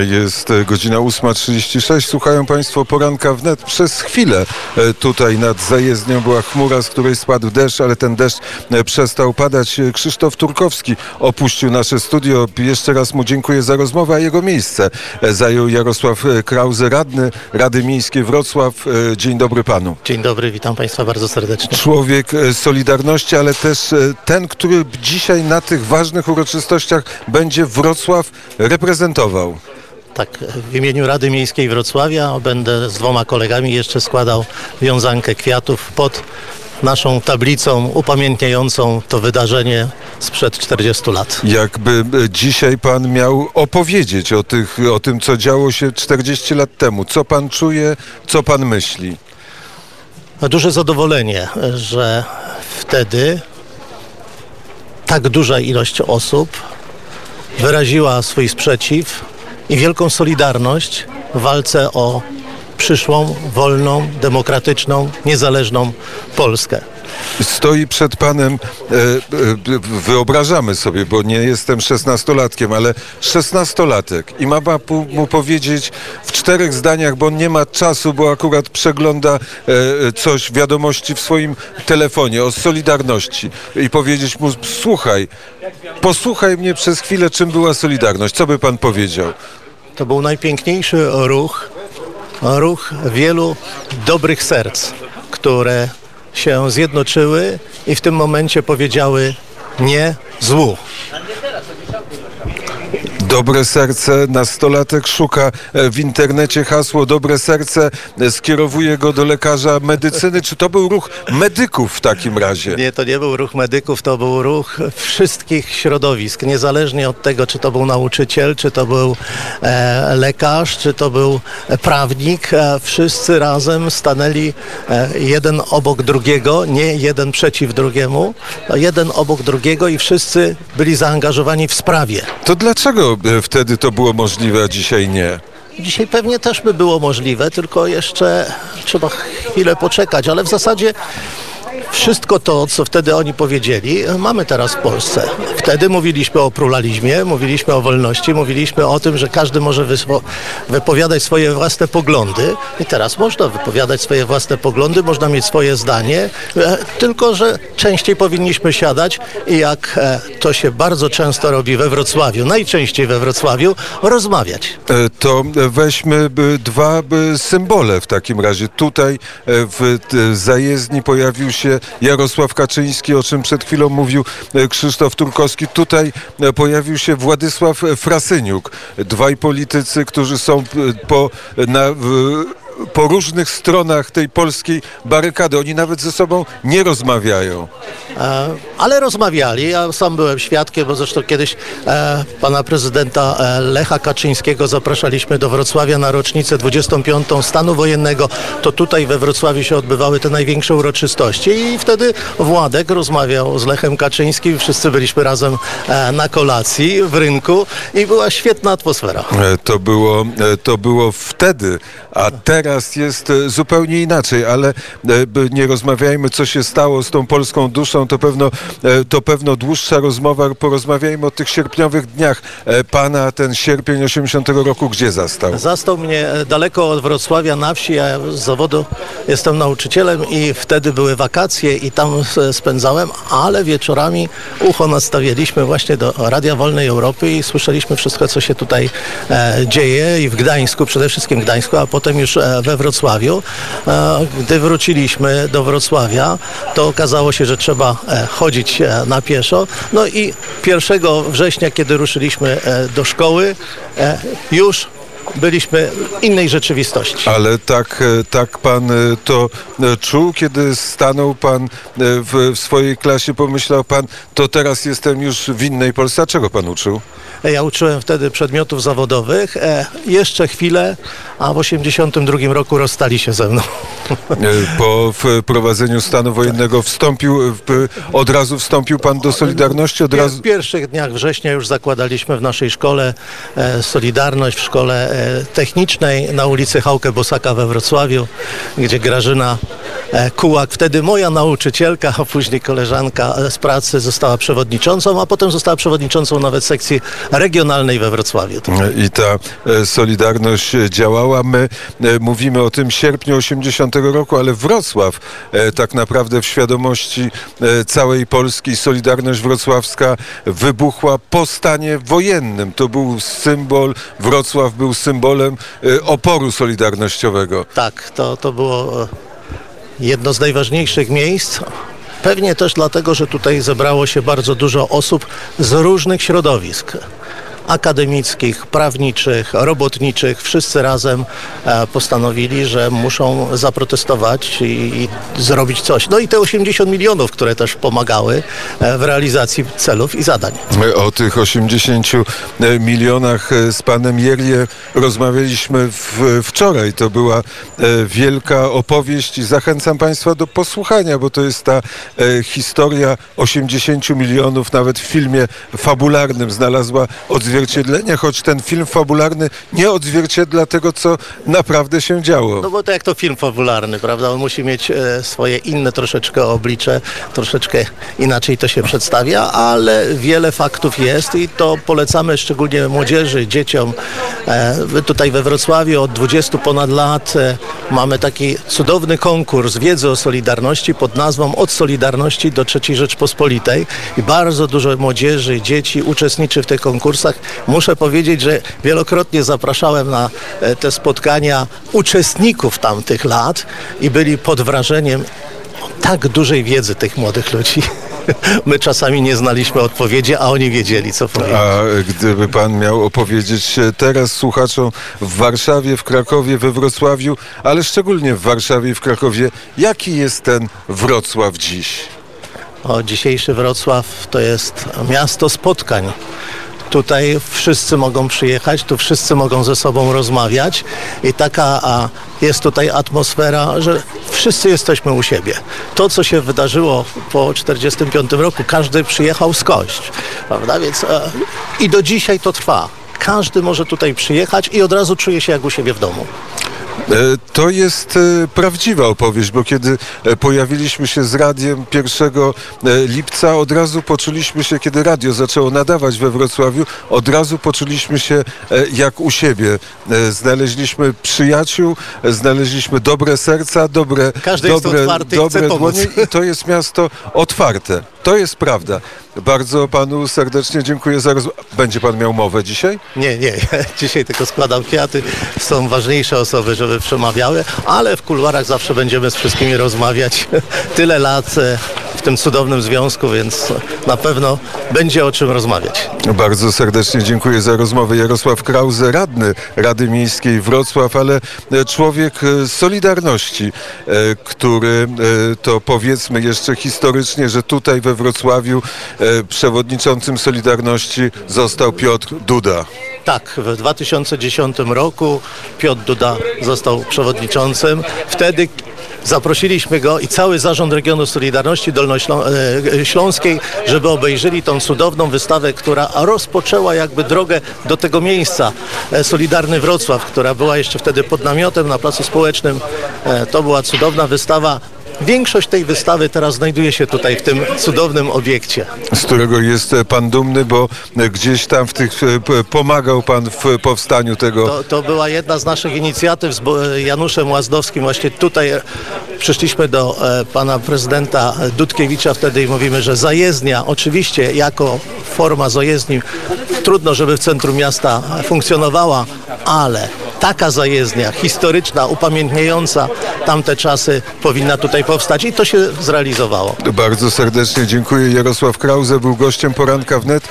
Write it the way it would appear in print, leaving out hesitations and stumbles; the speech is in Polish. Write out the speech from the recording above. Jest godzina 8:36. Słuchają Państwo Poranka WNET. Przez chwilę tutaj nad zajezdnią była chmura, z której spadł deszcz, ale ten deszcz przestał padać. Krzysztof Turkowski opuścił nasze studio. Jeszcze raz mu dziękuję za rozmowę, a jego miejsce zajął Jarosław Krauze, radny Rady Miejskiej Wrocław. Dzień dobry Panu. Dzień dobry, witam Państwa bardzo serdecznie. Człowiek Solidarności, ale też ten, który dzisiaj na tych ważnych uroczystościach będzie Wrocław reprezentował. Tak, w imieniu Rady Miejskiej Wrocławia będę z dwoma kolegami jeszcze składał wiązankę kwiatów pod naszą tablicą upamiętniającą to wydarzenie sprzed 40 lat. Jakby dzisiaj Pan miał opowiedzieć o tym, co działo się 40 lat temu. Co Pan czuje, co Pan myśli? Duże zadowolenie, że wtedy tak duża ilość osób wyraziła swój sprzeciw i wielką solidarność w walce o przyszłą, wolną, demokratyczną, niezależną Polskę. Stoi przed Panem, wyobrażamy sobie, bo nie jestem 16-latkiem, ale 16-latek i ma Pan mu powiedzieć w 4 zdaniach, bo on nie ma czasu, bo akurat przegląda coś, wiadomości w swoim telefonie o Solidarności i powiedzieć mu, posłuchaj mnie przez chwilę, czym była Solidarność. Co by Pan powiedział? To był najpiękniejszy ruch wielu dobrych serc, które się zjednoczyły i w tym momencie powiedziały nie złu. Dobre serce, nastolatek szuka w internecie hasło dobre serce, skierowuje go do lekarza medycyny. Czy to był ruch medyków w takim razie? Nie, to nie był ruch medyków, to był ruch wszystkich środowisk, niezależnie od tego, czy to był nauczyciel, czy to był lekarz, czy to był prawnik. Wszyscy razem stanęli jeden obok drugiego, nie jeden przeciw drugiemu, jeden obok drugiego i wszyscy byli zaangażowani w sprawie. To dlaczego wtedy to było możliwe, a dzisiaj nie? Dzisiaj pewnie też by było możliwe, tylko jeszcze trzeba chwilę poczekać, ale w zasadzie wszystko to, co wtedy oni powiedzieli, mamy teraz w Polsce. Wtedy mówiliśmy o pluralizmie, mówiliśmy o wolności, mówiliśmy o tym, że każdy może wypowiadać swoje własne poglądy i teraz można wypowiadać swoje własne poglądy, można mieć swoje zdanie, tylko że częściej powinniśmy siadać i jak to się bardzo często robi we Wrocławiu, najczęściej we Wrocławiu, rozmawiać. To weźmy dwa symbole w takim razie. Tutaj w zajezdni pojawił się Jarosław Kaczyński, o czym przed chwilą mówił Krzysztof Turkowski. Tutaj pojawił się Władysław Frasyniuk. Dwaj politycy, którzy są po różnych stronach tej polskiej barykady. Oni nawet ze sobą nie rozmawiają. Ale rozmawiali. Ja sam byłem świadkiem, bo zresztą kiedyś pana prezydenta Lecha Kaczyńskiego zapraszaliśmy do Wrocławia na rocznicę 25. stanu wojennego. To tutaj we Wrocławiu się odbywały te największe uroczystości i wtedy Władek rozmawiał z Lechem Kaczyńskim. Wszyscy byliśmy razem na kolacji w rynku i była świetna atmosfera. To było wtedy, a teraz jest zupełnie inaczej, ale nie rozmawiajmy, co się stało z tą polską duszą, to pewno dłuższa rozmowa. Porozmawiajmy o tych sierpniowych dniach. Pana ten sierpień 80 roku gdzie zastał? Zastał mnie daleko od Wrocławia na wsi. Ja z zawodu jestem nauczycielem i wtedy były wakacje i tam spędzałem, ale wieczorami ucho nastawialiśmy właśnie do Radia Wolnej Europy i słyszeliśmy wszystko, co się tutaj dzieje i w Gdańsku, przede wszystkim w Gdańsku, a potem już we Wrocławiu. Gdy wróciliśmy do Wrocławia, to okazało się, że trzeba chodzić na pieszo. No i 1 września, kiedy ruszyliśmy do szkoły, już byliśmy w innej rzeczywistości. Ale tak pan to czuł, kiedy stanął pan w swojej klasie, pomyślał pan, to teraz jestem już w innej Polsce. A czego pan uczył? Ja uczyłem wtedy przedmiotów zawodowych. Jeszcze chwilę, a w 1982 roku rozstali się ze mną. Po wprowadzeniu stanu wojennego od razu wstąpił pan do Solidarności? Od razu... W pierwszych dniach września już zakładaliśmy w naszej szkole Solidarność, w szkole technicznej na ulicy Hałkę Bosaka we Wrocławiu, gdzie Grażyna Kułak, wtedy moja nauczycielka, a później koleżanka z pracy, została przewodniczącą, a potem została przewodniczącą nawet sekcji regionalnej we Wrocławiu. I ta Solidarność działała. My mówimy o tym sierpniu 80 roku, ale Wrocław tak naprawdę w świadomości całej Polski, Solidarność wrocławska wybuchła po stanie wojennym. To był symbol, Wrocław był symbolem oporu solidarnościowego. Tak, to było jedno z najważniejszych miejsc. Pewnie też dlatego, że tutaj zebrało się bardzo dużo osób z różnych środowisk. Akademickich, prawniczych, robotniczych, wszyscy razem postanowili, że muszą zaprotestować i zrobić coś. No i te 80 milionów, które też pomagały w realizacji celów i zadań. O tych 80 milionach z panem Jerlie rozmawialiśmy wczoraj. To była wielka opowieść i zachęcam państwa do posłuchania, bo to jest ta historia 80 milionów, nawet w filmie fabularnym znalazła odzwierciedlenie, choć ten film fabularny nie odzwierciedla tego, co naprawdę się działo. No bo to jak to film fabularny, prawda? On musi mieć swoje inne troszeczkę oblicze, troszeczkę inaczej to się przedstawia, ale wiele faktów jest i to polecamy szczególnie młodzieży, dzieciom. Tutaj we Wrocławiu od 20 ponad lat mamy taki cudowny konkurs wiedzy o Solidarności pod nazwą Od Solidarności do Trzeciej Rzeczpospolitej i bardzo dużo młodzieży, dzieci uczestniczy w tych konkursach. Muszę powiedzieć, że wielokrotnie zapraszałem na te spotkania uczestników tamtych lat i byli pod wrażeniem tak dużej wiedzy tych młodych ludzi. My czasami nie znaliśmy odpowiedzi, a oni wiedzieli, co powiedzieć. A gdyby pan miał opowiedzieć teraz słuchaczom w Warszawie, w Krakowie, we Wrocławiu, ale szczególnie w Warszawie i w Krakowie, jaki jest ten Wrocław dziś? Dzisiejszy Wrocław to jest miasto spotkań. Tutaj wszyscy mogą przyjechać, tu wszyscy mogą ze sobą rozmawiać i taka jest tutaj atmosfera, że wszyscy jesteśmy u siebie. To, co się wydarzyło po 1945 roku, każdy przyjechał skądś, prawda? Więc i do dzisiaj to trwa. Każdy może tutaj przyjechać i od razu czuje się jak u siebie w domu. To jest prawdziwa opowieść, bo kiedy pojawiliśmy się z radiem 1 lipca, od razu poczuliśmy się, kiedy radio zaczęło nadawać we Wrocławiu, od razu poczuliśmy się jak u siebie. Znaleźliśmy przyjaciół, znaleźliśmy dobre serca, dobre dłonie i to jest miasto otwarte. To jest prawda. Bardzo panu serdecznie dziękuję za rozmowę. Będzie pan miał mowę dzisiaj? Nie. Dzisiaj tylko składam kwiaty. Są ważniejsze osoby, żeby przemawiały, ale w kuluarach zawsze będziemy z wszystkimi rozmawiać. Tyle lat w tym cudownym związku, więc na pewno będzie o czym rozmawiać. Bardzo serdecznie dziękuję za rozmowę. Jarosław Krauze, radny Rady Miejskiej Wrocław, ale człowiek Solidarności, który to powiedzmy jeszcze historycznie, że tutaj we Wrocławiu przewodniczącym Solidarności został Piotr Duda. Tak, w 2010 roku Piotr Duda został przewodniczącym. Wtedy zaprosiliśmy go i cały zarząd regionu Solidarności Dolnośląskiej, żeby obejrzeli tą cudowną wystawę, która rozpoczęła jakby drogę do tego miejsca. Solidarny Wrocław, która była jeszcze wtedy pod namiotem na placu społecznym. To była cudowna wystawa. Większość tej wystawy teraz znajduje się tutaj w tym cudownym obiekcie. Z którego jest pan dumny, bo gdzieś tam pomagał pan w powstaniu tego. To była jedna z naszych inicjatyw z Januszem Łazdowskim. Właśnie tutaj przyszliśmy do pana prezydenta Dudkiewicza wtedy i mówimy, że zajezdnia, oczywiście jako forma zajezdni, trudno, żeby w centrum miasta funkcjonowała, ale taka zajezdnia historyczna, upamiętniająca tamte czasy powinna tutaj powstać i to się zrealizowało. Bardzo serdecznie dziękuję. Jarosław Krauze był gościem Poranka WNET.